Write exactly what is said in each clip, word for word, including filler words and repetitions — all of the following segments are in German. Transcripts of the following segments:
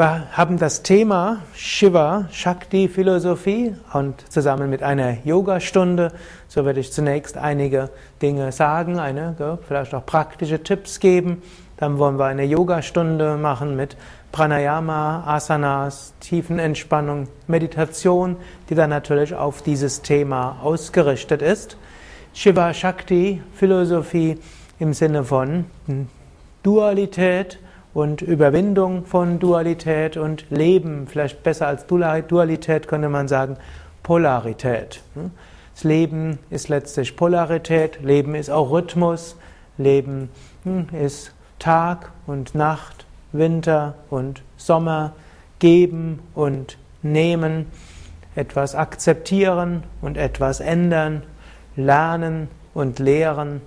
Wir haben das Thema Shiva-Shakti-Philosophie und zusammen mit einer Yoga-Stunde, so werde ich zunächst einige Dinge sagen, einige, vielleicht auch praktische Tipps geben. Dann wollen wir eine Yoga-Stunde machen mit Pranayama, Asanas, Tiefenentspannung, Meditation, die dann natürlich auf dieses Thema ausgerichtet ist. Shiva-Shakti-Philosophie im Sinne von Dualität und Überwindung von Dualität und Leben, vielleicht besser als Dualität könnte man sagen, Polarität. Das Leben ist letztlich Polarität, Leben ist auch Rhythmus, Leben ist Tag und Nacht, Winter und Sommer, Geben und Nehmen, etwas akzeptieren und etwas ändern, lernen und lehren,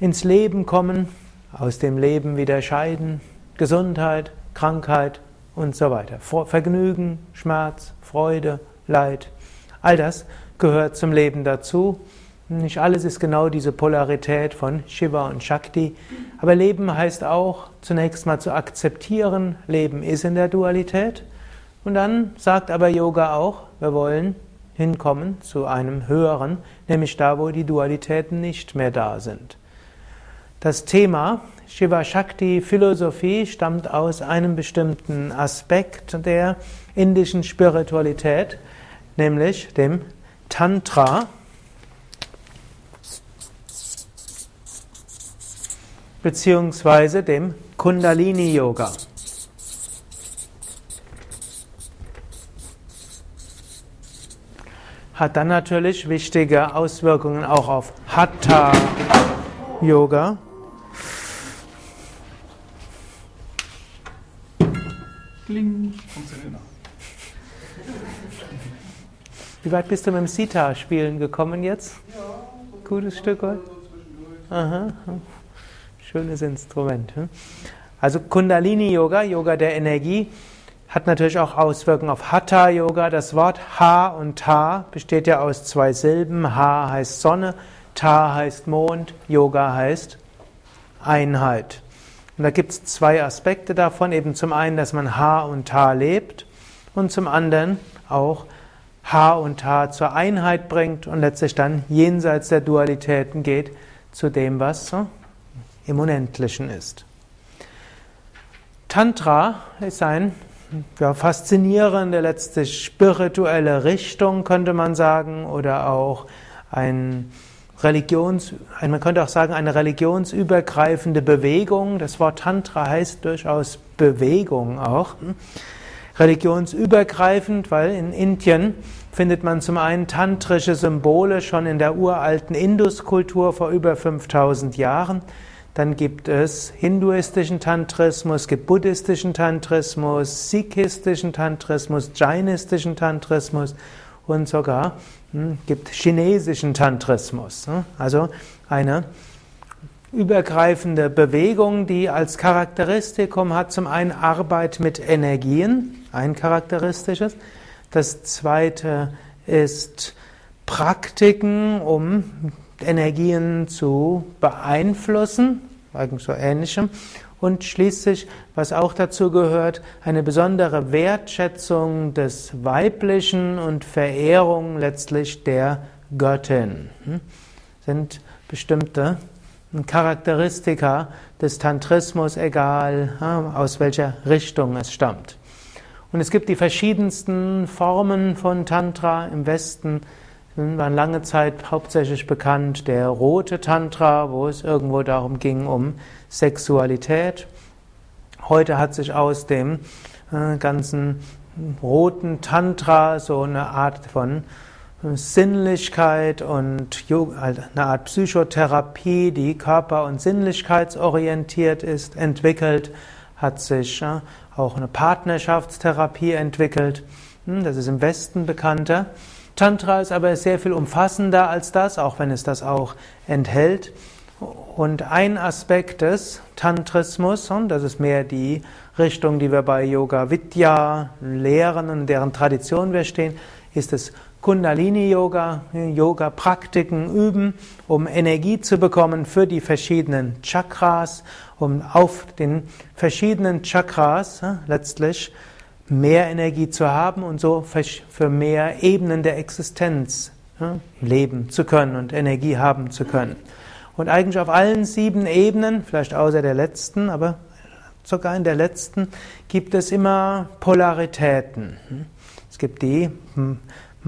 ins Leben kommen, aus dem Leben wieder scheiden, Gesundheit, Krankheit und so weiter. Vergnügen, Schmerz, Freude, Leid, all das gehört zum Leben dazu. Nicht alles ist genau diese Polarität von Shiva und Shakti, aber Leben heißt auch, zunächst mal zu akzeptieren, Leben ist in der Dualität. Und dann sagt aber Yoga auch, wir wollen hinkommen zu einem Höheren, nämlich da, wo die Dualitäten nicht mehr da sind. Das Thema Shiva-Shakti-Philosophie stammt aus einem bestimmten Aspekt der indischen Spiritualität, nämlich dem Tantra, beziehungsweise dem Kundalini-Yoga. Hat dann natürlich wichtige Auswirkungen auch auf Hatha-Yoga. Kling. Wie weit bist du mit dem Sitar-Spielen gekommen jetzt? Ja. Gutes Stück, oder? Aha. Schönes Instrument. Also Kundalini-Yoga, Yoga der Energie, hat natürlich auch Auswirkungen auf Hatha-Yoga. Das Wort Ha und Ta besteht ja aus zwei Silben. Ha heißt Sonne, Ta heißt Mond, Yoga heißt Einheit. Und da gibt es zwei Aspekte davon, eben zum einen, dass man Ha und Ta lebt und zum anderen auch Ha und Ta zur Einheit bringt und letztlich dann jenseits der Dualitäten geht zu dem, was im Unendlichen ist. Tantra ist eine ja, faszinierende, letztlich spirituelle Richtung, könnte man sagen, oder auch ein Religions, man könnte auch sagen, eine religionsübergreifende Bewegung. Das Wort Tantra heißt durchaus Bewegung auch. Religionsübergreifend, weil in Indien findet man zum einen tantrische Symbole schon in der uralten Induskultur vor über fünftausend Jahren. Dann gibt es hinduistischen Tantrismus, gibt buddhistischen Tantrismus, sikhistischen Tantrismus, jainistischen Tantrismus und sogar hm, gibt chinesischen Tantrismus. Also eine übergreifende Bewegung, die als Charakteristikum hat zum einen Arbeit mit Energien, ein charakteristisches. Das zweite ist Praktiken, um Energien zu beeinflussen, eigentlich so ähnlichem. Und schließlich, was auch dazu gehört, eine besondere Wertschätzung des Weiblichen und Verehrung letztlich der Göttin. Sind bestimmte Charakteristika des Tantrismus, egal aus welcher Richtung es stammt. Und es gibt die verschiedensten Formen von Tantra im Westen. War lange Zeit hauptsächlich bekannt der rote Tantra, wo es irgendwo darum ging, um Sexualität. Heute hat sich aus dem äh, ganzen roten Tantra so eine Art von äh, Sinnlichkeit und eine Art Psychotherapie, die körper- und sinnlichkeitsorientiert ist, entwickelt. Hat sich äh, auch eine Partnerschaftstherapie entwickelt. Das ist im Westen bekannter. Tantra ist aber sehr viel umfassender als das, auch wenn es das auch enthält. Und ein Aspekt des Tantrismus, und das ist mehr die Richtung, die wir bei Yoga Vidya lehren und deren Tradition wir stehen, ist das Kundalini-Yoga, Yoga-Praktiken üben, um Energie zu bekommen für die verschiedenen Chakras, um auf den verschiedenen Chakras letztlich mehr Energie zu haben und so für mehr Ebenen der Existenz leben zu können und Energie haben zu können. Und eigentlich auf allen sieben Ebenen, vielleicht außer der letzten, aber sogar in der letzten, gibt es immer Polaritäten. Es gibt die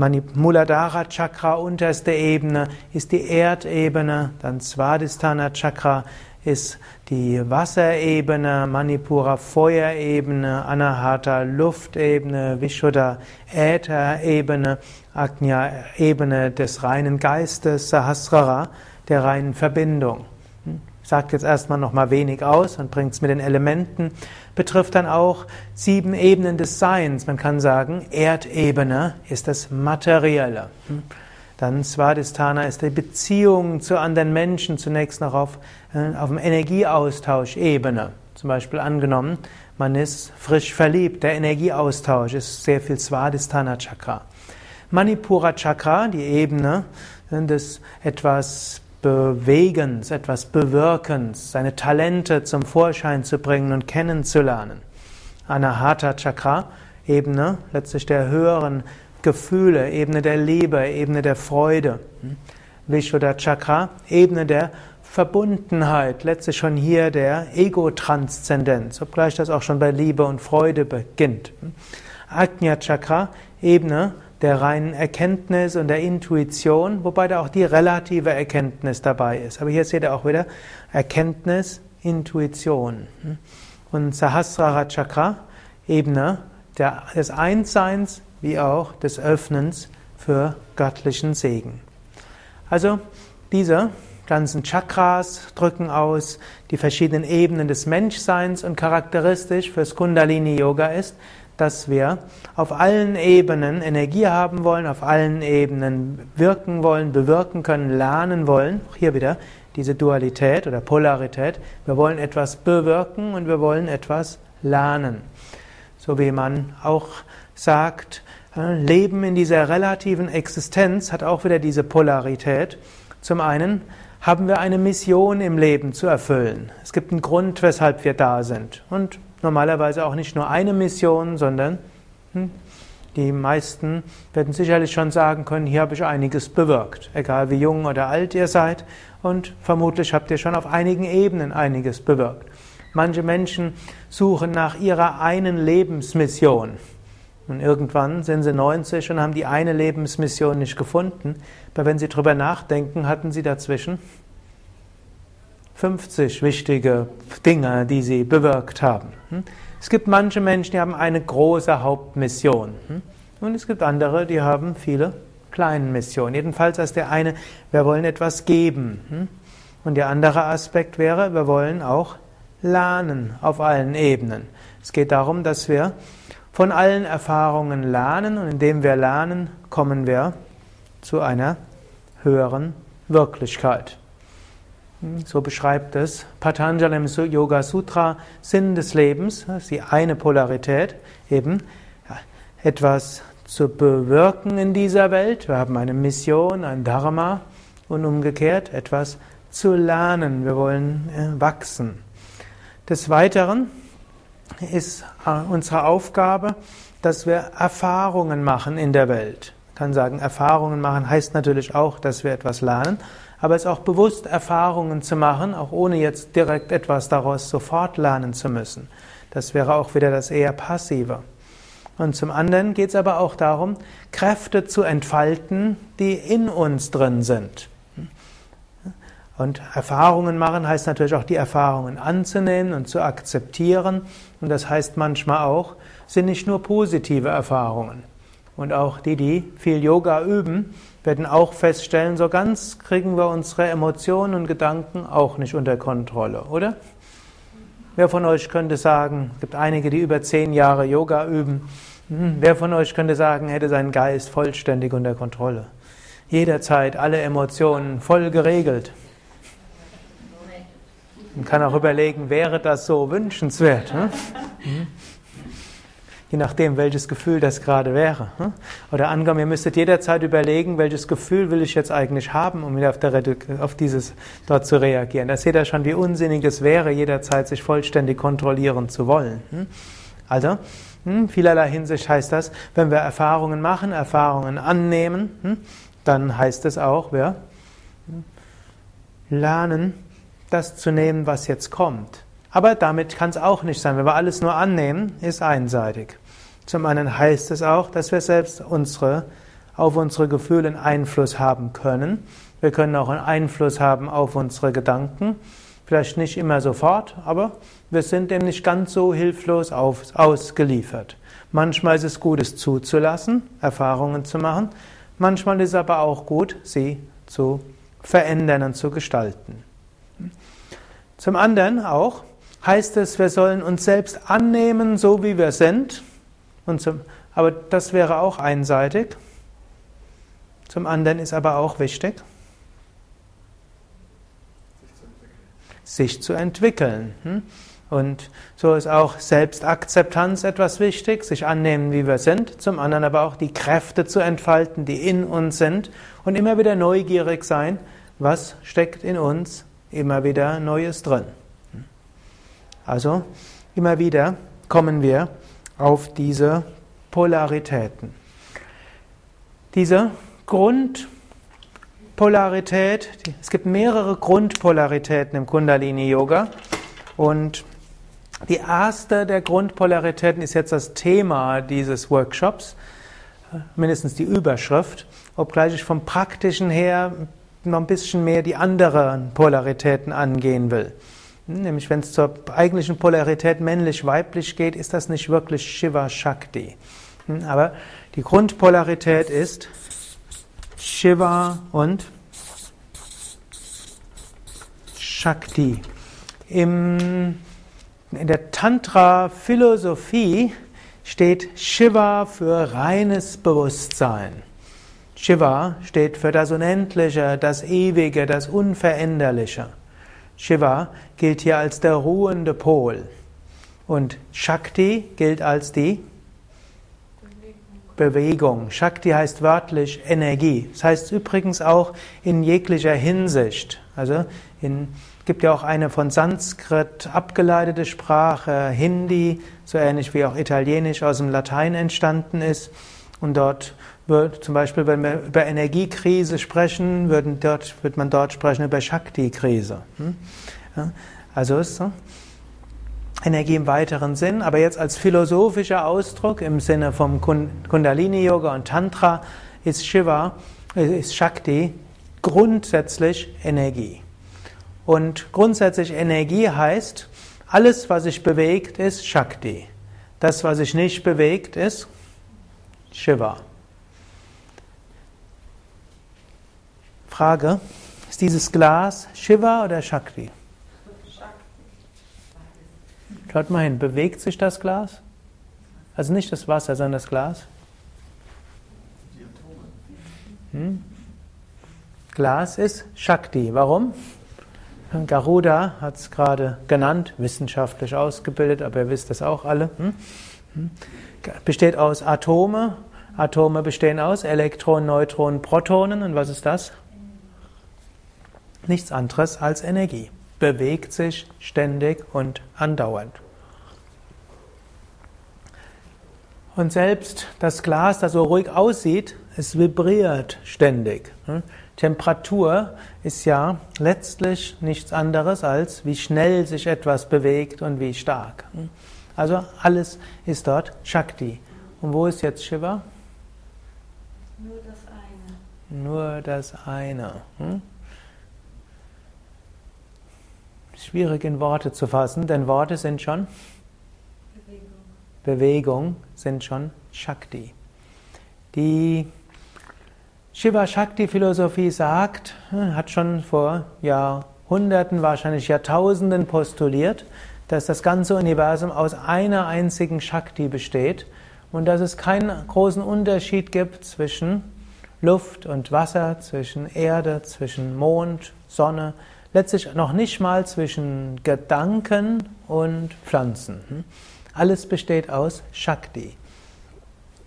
Muladhara Chakra, unterste Ebene, ist die Erdebene, dann Svadhisthana Chakra ist die Wasserebene, Manipura Feuerebene, Anahata Luftebene, Vishuddha Ätherebene, Ajna Ebene des reinen Geistes, Sahasrara der reinen Verbindung. Sagt jetzt erstmal nochmal wenig aus und bringt es mit den Elementen. Betrifft dann auch sieben Ebenen des Seins. Man kann sagen, Erdebene ist das Materielle. Dann Svadhisthana ist die Beziehung zu anderen Menschen, zunächst noch auf, auf dem Energieaustausch-Ebene. Zum Beispiel angenommen, man ist frisch verliebt. Der Energieaustausch ist sehr viel Svadhisthana-Chakra. Manipura-Chakra, die Ebene des etwas Bewegens, etwas Bewirkens, seine Talente zum Vorschein zu bringen und kennenzulernen. Anahata Chakra, Ebene letztlich der höheren Gefühle, Ebene der Liebe, Ebene der Freude. Vishuddha Chakra, Ebene der Verbundenheit, letztlich schon hier der Ego-Transzendenz, obgleich das auch schon bei Liebe und Freude beginnt. Ajna Chakra, Ebene der reinen Erkenntnis und der Intuition, wobei da auch die relative Erkenntnis dabei ist. Aber hier seht ihr auch wieder Erkenntnis, Intuition. Und Sahasrara Chakra, Ebene des Einsseins wie auch des Öffnens für göttlichen Segen. Also diese ganzen Chakras drücken aus die verschiedenen Ebenen des Menschseins, und charakteristisch fürs Kundalini-Yoga ist, dass wir auf allen Ebenen Energie haben wollen, auf allen Ebenen wirken wollen, bewirken können, lernen wollen. Auch hier wieder diese Dualität oder Polarität. Wir wollen etwas bewirken und wir wollen etwas lernen. So wie man auch sagt, Leben in dieser relativen Existenz hat auch wieder diese Polarität. Zum einen haben wir eine Mission im Leben zu erfüllen. Es gibt einen Grund, weshalb wir da sind. Und normalerweise auch nicht nur eine Mission, sondern hm, die meisten werden sicherlich schon sagen können, hier habe ich einiges bewirkt, egal wie jung oder alt ihr seid, und vermutlich habt ihr schon auf einigen Ebenen einiges bewirkt. Manche Menschen suchen nach ihrer einen Lebensmission und irgendwann sind sie neunzig und haben die eine Lebensmission nicht gefunden, aber wenn sie drüber nachdenken, hatten sie dazwischen fünfzig wichtige Dinge, die sie bewirkt haben. Es gibt manche Menschen, die haben eine große Hauptmission. Und es gibt andere, die haben viele kleine Missionen. Jedenfalls ist der eine, wir wollen etwas geben. Und der andere Aspekt wäre, wir wollen auch lernen auf allen Ebenen. Es geht darum, dass wir von allen Erfahrungen lernen. Und indem wir lernen, kommen wir zu einer höheren Wirklichkeit. So beschreibt es Patanjali im Yoga Sutra, Sinn des Lebens, das ist die eine Polarität, eben etwas zu bewirken in dieser Welt. Wir haben eine Mission, ein Dharma, und umgekehrt etwas zu lernen. Wir wollen wachsen. Des Weiteren ist unsere Aufgabe, dass wir Erfahrungen machen in der Welt. Ich kann sagen, Erfahrungen machen heißt natürlich auch, dass wir etwas lernen. Aber es ist auch bewusst, Erfahrungen zu machen, auch ohne jetzt direkt etwas daraus sofort lernen zu müssen. Das wäre auch wieder das eher Passive. Und zum anderen geht es aber auch darum, Kräfte zu entfalten, die in uns drin sind. Und Erfahrungen machen heißt natürlich auch, die Erfahrungen anzunehmen und zu akzeptieren. Und das heißt manchmal auch, sind nicht nur positive Erfahrungen. Und auch die, die viel Yoga üben, werden auch feststellen, so ganz kriegen wir unsere Emotionen und Gedanken auch nicht unter Kontrolle, oder? Wer von euch könnte sagen, es gibt einige, die über zehn Jahre Yoga üben, wer von euch könnte sagen, hätte seinen Geist vollständig unter Kontrolle? Jederzeit alle Emotionen voll geregelt. Man kann auch überlegen, wäre das so wünschenswert? Ne? je nachdem, welches Gefühl das gerade wäre. Oder angenommen, ihr müsstet jederzeit überlegen, welches Gefühl will ich jetzt eigentlich haben, um wieder auf, der, auf dieses dort zu reagieren. Da seht ihr schon, wie unsinnig es wäre, jederzeit sich vollständig kontrollieren zu wollen. Also, in vielerlei Hinsicht heißt das, wenn wir Erfahrungen machen, Erfahrungen annehmen, dann heißt es auch, wir lernen, das zu nehmen, was jetzt kommt. Aber damit kann es auch nicht sein. Wenn wir alles nur annehmen, ist einseitig. Zum anderen heißt es auch, dass wir selbst unsere, auf unsere Gefühle einen Einfluss haben können. Wir können auch einen Einfluss haben auf unsere Gedanken. Vielleicht nicht immer sofort, aber wir sind dem nicht ganz so hilflos auf, ausgeliefert. Manchmal ist es gut, es zuzulassen, Erfahrungen zu machen. Manchmal ist es aber auch gut, sie zu verändern und zu gestalten. Zum anderen auch heißt es, wir sollen uns selbst annehmen, so wie wir sind. Und zum, aber das wäre auch einseitig. Zum anderen ist aber auch wichtig, sich zu entwickeln. Und so ist auch Selbstakzeptanz etwas wichtig, sich annehmen, wie wir sind, zum anderen aber auch die Kräfte zu entfalten, die in uns sind und immer wieder neugierig sein, was steckt in uns, immer wieder Neues drin. Also immer wieder kommen wir auf diese Polaritäten. Diese Grund Polarität, es gibt mehrere Grundpolaritäten im Kundalini-Yoga und die erste der Grundpolaritäten ist jetzt das Thema dieses Workshops, mindestens die Überschrift, obgleich ich vom Praktischen her noch ein bisschen mehr die anderen Polaritäten angehen will. Nämlich wenn es zur eigentlichen Polarität männlich-weiblich geht, ist das nicht wirklich Shiva-Shakti. Aber die Grundpolarität ist Shiva und Shakti. Im, in der Tantra-Philosophie steht Shiva für reines Bewusstsein. Shiva steht für das Unendliche, das Ewige, das Unveränderliche. Shiva gilt hier als der ruhende Pol. Und Shakti gilt als die Bewegung. Shakti heißt wörtlich Energie. Das heißt übrigens auch in jeglicher Hinsicht. Also in, gibt ja auch eine von Sanskrit abgeleitete Sprache, Hindi, so ähnlich wie auch Italienisch aus dem Latein entstanden ist. Und dort wird zum Beispiel, wenn wir über Energiekrise sprechen, würden dort, wird man dort sprechen über Shakti-Krise. Also ist so. Energie im weiteren Sinn, aber jetzt als philosophischer Ausdruck im Sinne vom Kundalini-Yoga und Tantra ist Shiva, ist Shakti grundsätzlich Energie. Und grundsätzlich Energie heißt, alles, was sich bewegt, ist Shakti. Das, was sich nicht bewegt, ist Shiva. Frage, ist dieses Glas Shiva oder Shakti? Schaut mal hin, bewegt sich das Glas? Also nicht das Wasser, sondern das Glas. Hm? Glas ist Shakti. Warum? Garuda hat es gerade genannt, wissenschaftlich ausgebildet, aber ihr wisst das auch alle. Hm? Hm? Besteht aus Atome. Atome bestehen aus Elektronen, Neutronen, Protonen. Und was ist das? Nichts anderes als Energie. Bewegt sich ständig und andauernd. Und selbst das Glas, das so ruhig aussieht, es vibriert ständig. Temperatur ist ja letztlich nichts anderes als, wie schnell sich etwas bewegt und wie stark. Also alles ist dort Shakti. Und wo ist jetzt Shiva? Nur das eine. Nur das eine. Hm? Schwierig in Worte zu fassen, denn Worte sind schon Bewegung. Bewegung sind schon Shakti. Die Shiva-Shakti-Philosophie sagt, hat schon vor Jahrhunderten, wahrscheinlich Jahrtausenden postuliert, dass das ganze Universum aus einer einzigen Shakti besteht und dass es keinen großen Unterschied gibt zwischen Luft und Wasser, zwischen Erde, zwischen Mond, Sonne, letztlich noch nicht mal zwischen Gedanken und Pflanzen. Alles besteht aus Shakti.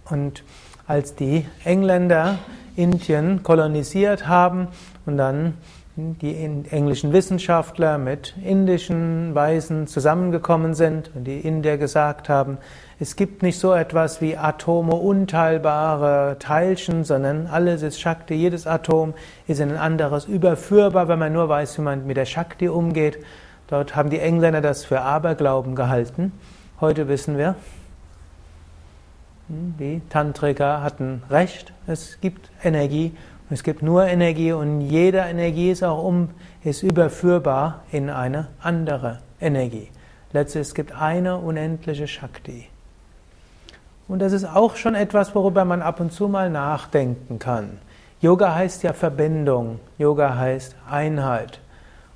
Und als die Engländer Indien kolonisiert haben und dann die englischen Wissenschaftler mit indischen Weisen zusammengekommen sind und die Inder gesagt haben, es gibt nicht so etwas wie Atome, unteilbare Teilchen, sondern alles ist Shakti, jedes Atom ist in ein anderes überführbar, wenn man nur weiß, wie man mit der Shakti umgeht. Dort haben die Engländer das für Aberglauben gehalten. Heute wissen wir, die Tantriker hatten recht, es gibt Energie. Es gibt nur Energie und jede Energie ist auch um, ist überführbar in eine andere Energie. Letztlich, es gibt eine unendliche Shakti. Und das ist auch schon etwas, worüber man ab und zu mal nachdenken kann. Yoga heißt ja Verbindung, Yoga heißt Einheit.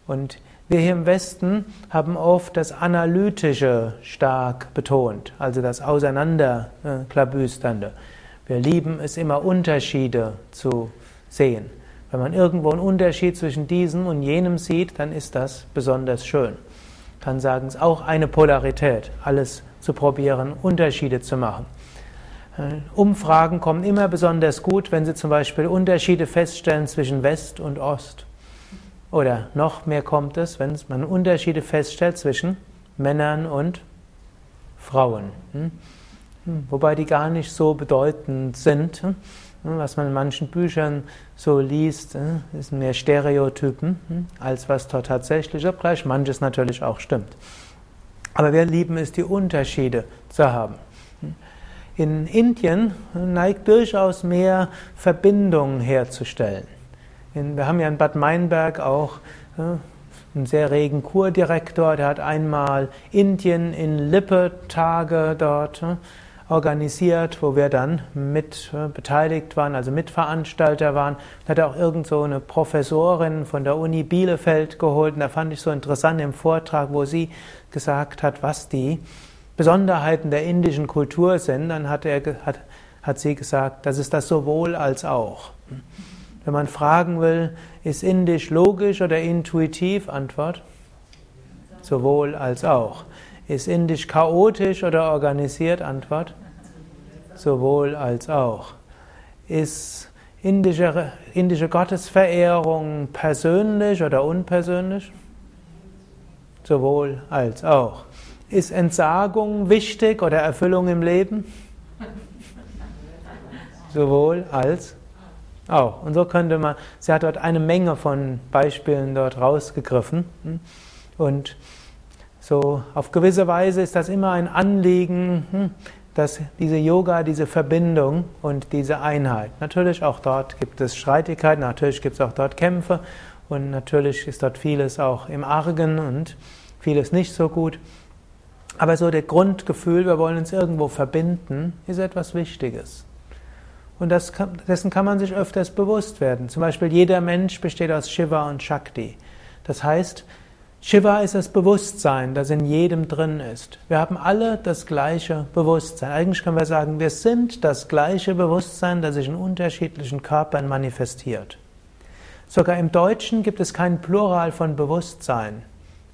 Und wir hier im Westen haben oft das Analytische stark betont, also das Auseinanderklabüsternde. Wir lieben es immer, Unterschiede zu sehen. Wenn man irgendwo einen Unterschied zwischen diesem und jenem sieht, dann ist das besonders schön. Kann sagen, es ist auch eine Polarität, alles zu probieren, Unterschiede zu machen. Umfragen kommen immer besonders gut, wenn sie zum Beispiel Unterschiede feststellen zwischen West und Ost. Oder noch mehr kommt es, wenn man Unterschiede feststellt zwischen Männern und Frauen. Wobei die gar nicht so bedeutend sind. Was man in manchen Büchern so liest, ist mehr Stereotypen, als was dort tatsächlich, obgleich manches natürlich auch stimmt. Aber wir lieben es, die Unterschiede zu haben. In Indien neigt durchaus mehr Verbindungen herzustellen. Wir haben ja in Bad Meinberg auch einen sehr regen Kurdirektor, der hat einmal Indien in Lippe-Tage dort organisiert, wo wir dann mit beteiligt waren, also Mitveranstalter waren. Da hat er auch irgend so eine Professorin von der Uni Bielefeld geholt. Und da fand ich so interessant im Vortrag, wo sie gesagt hat, was die Besonderheiten der indischen Kultur sind. Dann hat, er, hat, hat sie gesagt, das ist das sowohl als auch. Wenn man fragen will, ist Indisch logisch oder intuitiv? Antwort, sowohl als auch. Ist Indisch chaotisch oder organisiert? Antwort, sowohl als auch. Ist indische, indische Gottesverehrung persönlich oder unpersönlich? Sowohl als auch. Ist Entsagung wichtig oder Erfüllung im Leben? Sowohl als auch. Und so könnte man, sie hat dort eine Menge von Beispielen dort rausgegriffen und so, auf gewisse Weise ist das immer ein Anliegen, dass diese Yoga, diese Verbindung und diese Einheit. Natürlich auch dort gibt es Streitigkeiten, natürlich gibt es auch dort Kämpfe und natürlich ist dort vieles auch im Argen und vieles nicht so gut. Aber so der Grundgefühl, wir wollen uns irgendwo verbinden, ist etwas Wichtiges. Und das kann, dessen kann man sich öfters bewusst werden. Zum Beispiel jeder Mensch besteht aus Shiva und Shakti. Das heißt, Shiva ist das Bewusstsein, das in jedem drin ist. Wir haben alle das gleiche Bewusstsein. Eigentlich können wir sagen, wir sind das gleiche Bewusstsein, das sich in unterschiedlichen Körpern manifestiert. Sogar im Deutschen gibt es kein Plural von Bewusstsein.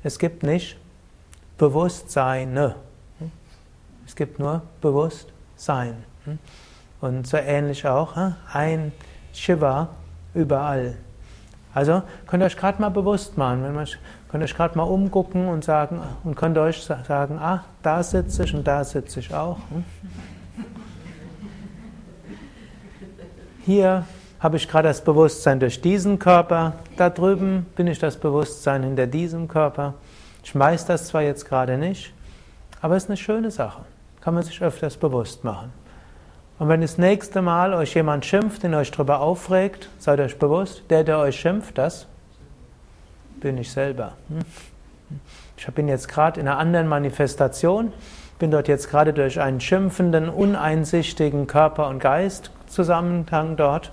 Es gibt nicht Bewusstseine. Es gibt nur Bewusstsein. Und so ähnlich auch ein Shiva überall. Also könnt ihr euch gerade mal bewusst machen, wenn man, könnt ihr euch gerade mal umgucken und sagen und könnt euch sagen, ah, da sitze ich und da sitze ich auch. Hier habe ich gerade das Bewusstsein durch diesen Körper, da drüben bin ich das Bewusstsein hinter diesem Körper. Ich weiß das zwar jetzt gerade nicht, aber es ist eine schöne Sache, kann man sich öfters bewusst machen. Und wenn das nächste Mal euch jemand schimpft, den euch darüber aufregt, seid euch bewusst, der, der euch schimpft, das bin ich selber. Ich bin jetzt gerade in einer anderen Manifestation, bin dort jetzt gerade durch einen schimpfenden, uneinsichtigen Körper und Geist Zusammenhang dort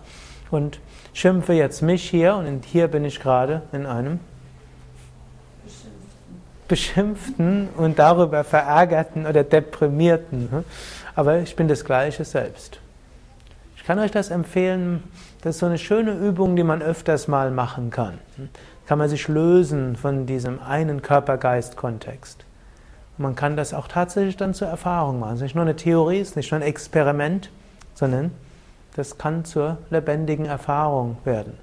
und schimpfe jetzt mich hier und hier bin ich gerade in einem beschimpften und darüber verärgerten oder deprimierten. Aber ich bin das Gleiche selbst. Ich kann euch das empfehlen, das ist so eine schöne Übung, die man öfters mal machen kann. Kann man sich lösen von diesem einen Körper-Geist-Kontext. Man kann das auch tatsächlich dann zur Erfahrung machen. Es ist nicht nur eine Theorie, es ist nicht nur ein Experiment, sondern das kann zur lebendigen Erfahrung werden.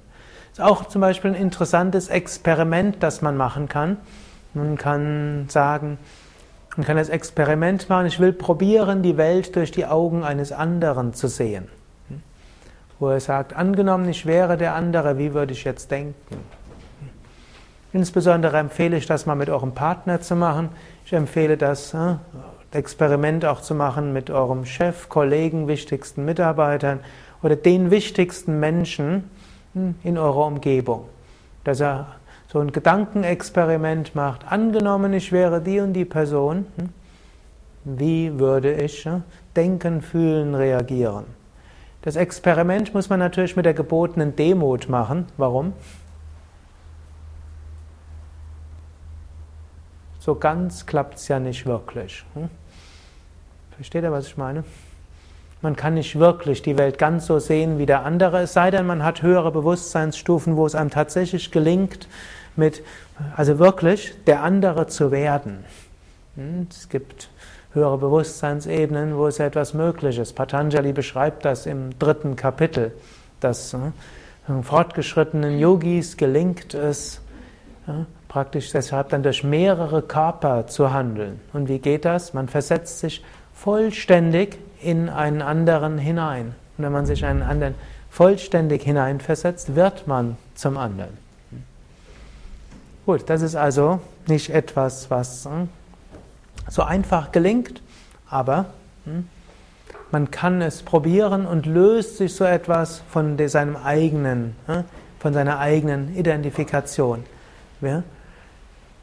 Es ist auch zum Beispiel ein interessantes Experiment, das man machen kann. Man kann sagen, man kann das Experiment machen, ich will probieren, die Welt durch die Augen eines anderen zu sehen. Wo er sagt, angenommen, ich wäre der andere, wie würde ich jetzt denken? Insbesondere empfehle ich das mal mit eurem Partner zu machen. Ich empfehle das Experiment auch zu machen mit eurem Chef, Kollegen, wichtigsten Mitarbeitern oder den wichtigsten Menschen in eurer Umgebung. Dass er so ein Gedankenexperiment macht. Angenommen, ich wäre die und die Person, wie würde ich denken, fühlen, reagieren? Das Experiment muss man natürlich mit der gebotenen Demut machen. Warum? So ganz klappt es ja nicht wirklich. Hm? Versteht ihr, was ich meine? Man kann nicht wirklich die Welt ganz so sehen wie der andere, es sei denn, man hat höhere Bewusstseinsstufen, wo es einem tatsächlich gelingt, mit, also wirklich der andere zu werden. Hm? Es gibt höhere Bewusstseinsebenen, wo es ja etwas möglich ist. Patanjali beschreibt das im dritten Kapitel, dass hm, fortgeschrittenen Yogis gelingt es, hm, praktisch deshalb dann durch mehrere Körper zu handeln. Und wie geht das? Man versetzt sich vollständig in einen anderen hinein. Und wenn man sich einen anderen vollständig hineinversetzt, wird man zum anderen. Gut, das ist also nicht etwas, was so einfach gelingt, aber man kann es probieren und löst sich so etwas von seinem eigenen, von seiner eigenen Identifikation. Ja?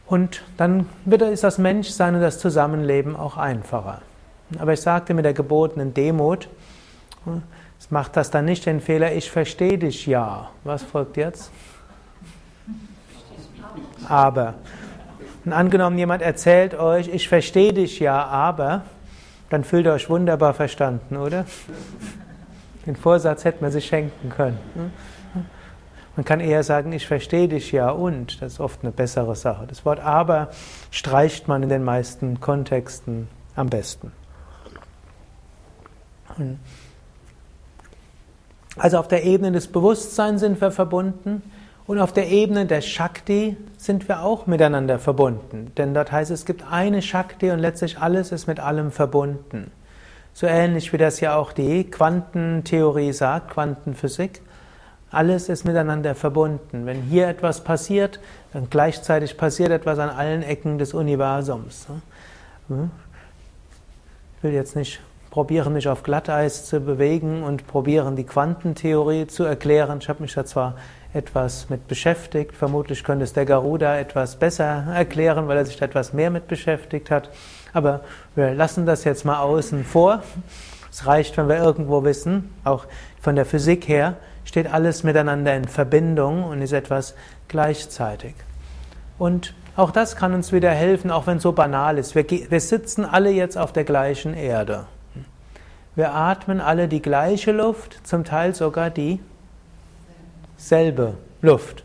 Und dann wird, ist das Menschsein und das Zusammenleben auch einfacher. Aber ich sagte mit der gebotenen Demut, es macht das dann nicht den Fehler, ich verstehe dich ja. Was folgt jetzt? Aber. Und angenommen, jemand erzählt euch, ich verstehe dich ja, aber, dann fühlt ihr euch wunderbar verstanden, oder? Den Vorsatz hätte man sich schenken können. Man kann eher sagen, ich verstehe dich ja und, das ist oft eine bessere Sache. Das Wort aber streicht man in den meisten Kontexten am besten. Also auf der Ebene des Bewusstseins sind wir verbunden und auf der Ebene der Shakti sind wir auch miteinander verbunden. Denn dort heißt es, es gibt eine Shakti und letztlich alles ist mit allem verbunden. So ähnlich wie das ja auch die Quantentheorie sagt, Quantenphysik. Alles ist miteinander verbunden. Wenn hier etwas passiert, dann gleichzeitig passiert etwas an allen Ecken des Universums. Ich will jetzt nicht probieren, mich auf Glatteis zu bewegen und probieren, die Quantentheorie zu erklären. Ich habe mich da zwar etwas mit beschäftigt, vermutlich könnte es der Garuda etwas besser erklären, weil er sich da etwas mehr mit beschäftigt hat, aber wir lassen das jetzt mal außen vor. Es reicht, wenn wir irgendwo wissen, auch von der Physik her, steht alles miteinander in Verbindung und ist etwas gleichzeitig. Und auch das kann uns wieder helfen, auch wenn es so banal ist. Wir, wir sitzen alle jetzt auf der gleichen Erde. Wir atmen alle die gleiche Luft, zum Teil sogar dieselbe Luft.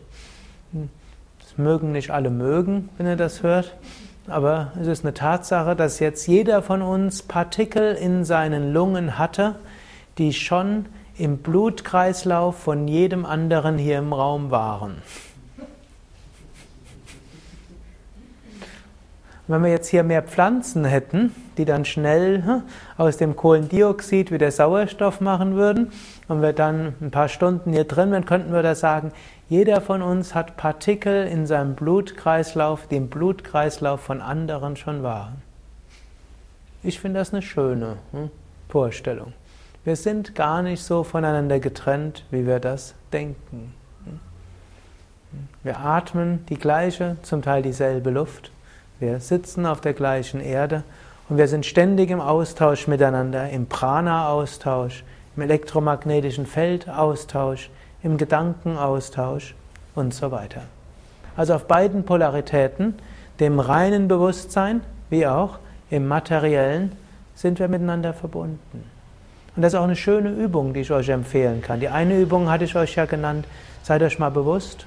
Das mögen nicht alle mögen, wenn ihr das hört, aber es ist eine Tatsache, dass jetzt jeder von uns Partikel in seinen Lungen hatte, die schon im Blutkreislauf von jedem anderen hier im Raum waren. Wenn wir jetzt hier mehr Pflanzen hätten, die dann schnell aus dem Kohlendioxid wieder Sauerstoff machen würden, und wir dann ein paar Stunden hier drin wären, könnten wir da sagen, jeder von uns hat Partikel in seinem Blutkreislauf, die im Blutkreislauf von anderen schon waren. Ich finde das eine schöne Vorstellung. Wir sind gar nicht so voneinander getrennt, wie wir das denken. Wir atmen die gleiche, zum Teil dieselbe Luft. Wir sitzen auf der gleichen Erde und wir sind ständig im Austausch miteinander, im Prana-Austausch, im elektromagnetischen Feld-Austausch, im Gedankenaustausch und so weiter. Also auf beiden Polaritäten, dem reinen Bewusstsein wie auch im materiellen, sind wir miteinander verbunden. Und das ist auch eine schöne Übung, die ich euch empfehlen kann. Die eine Übung hatte ich euch ja genannt, seid euch mal bewusst,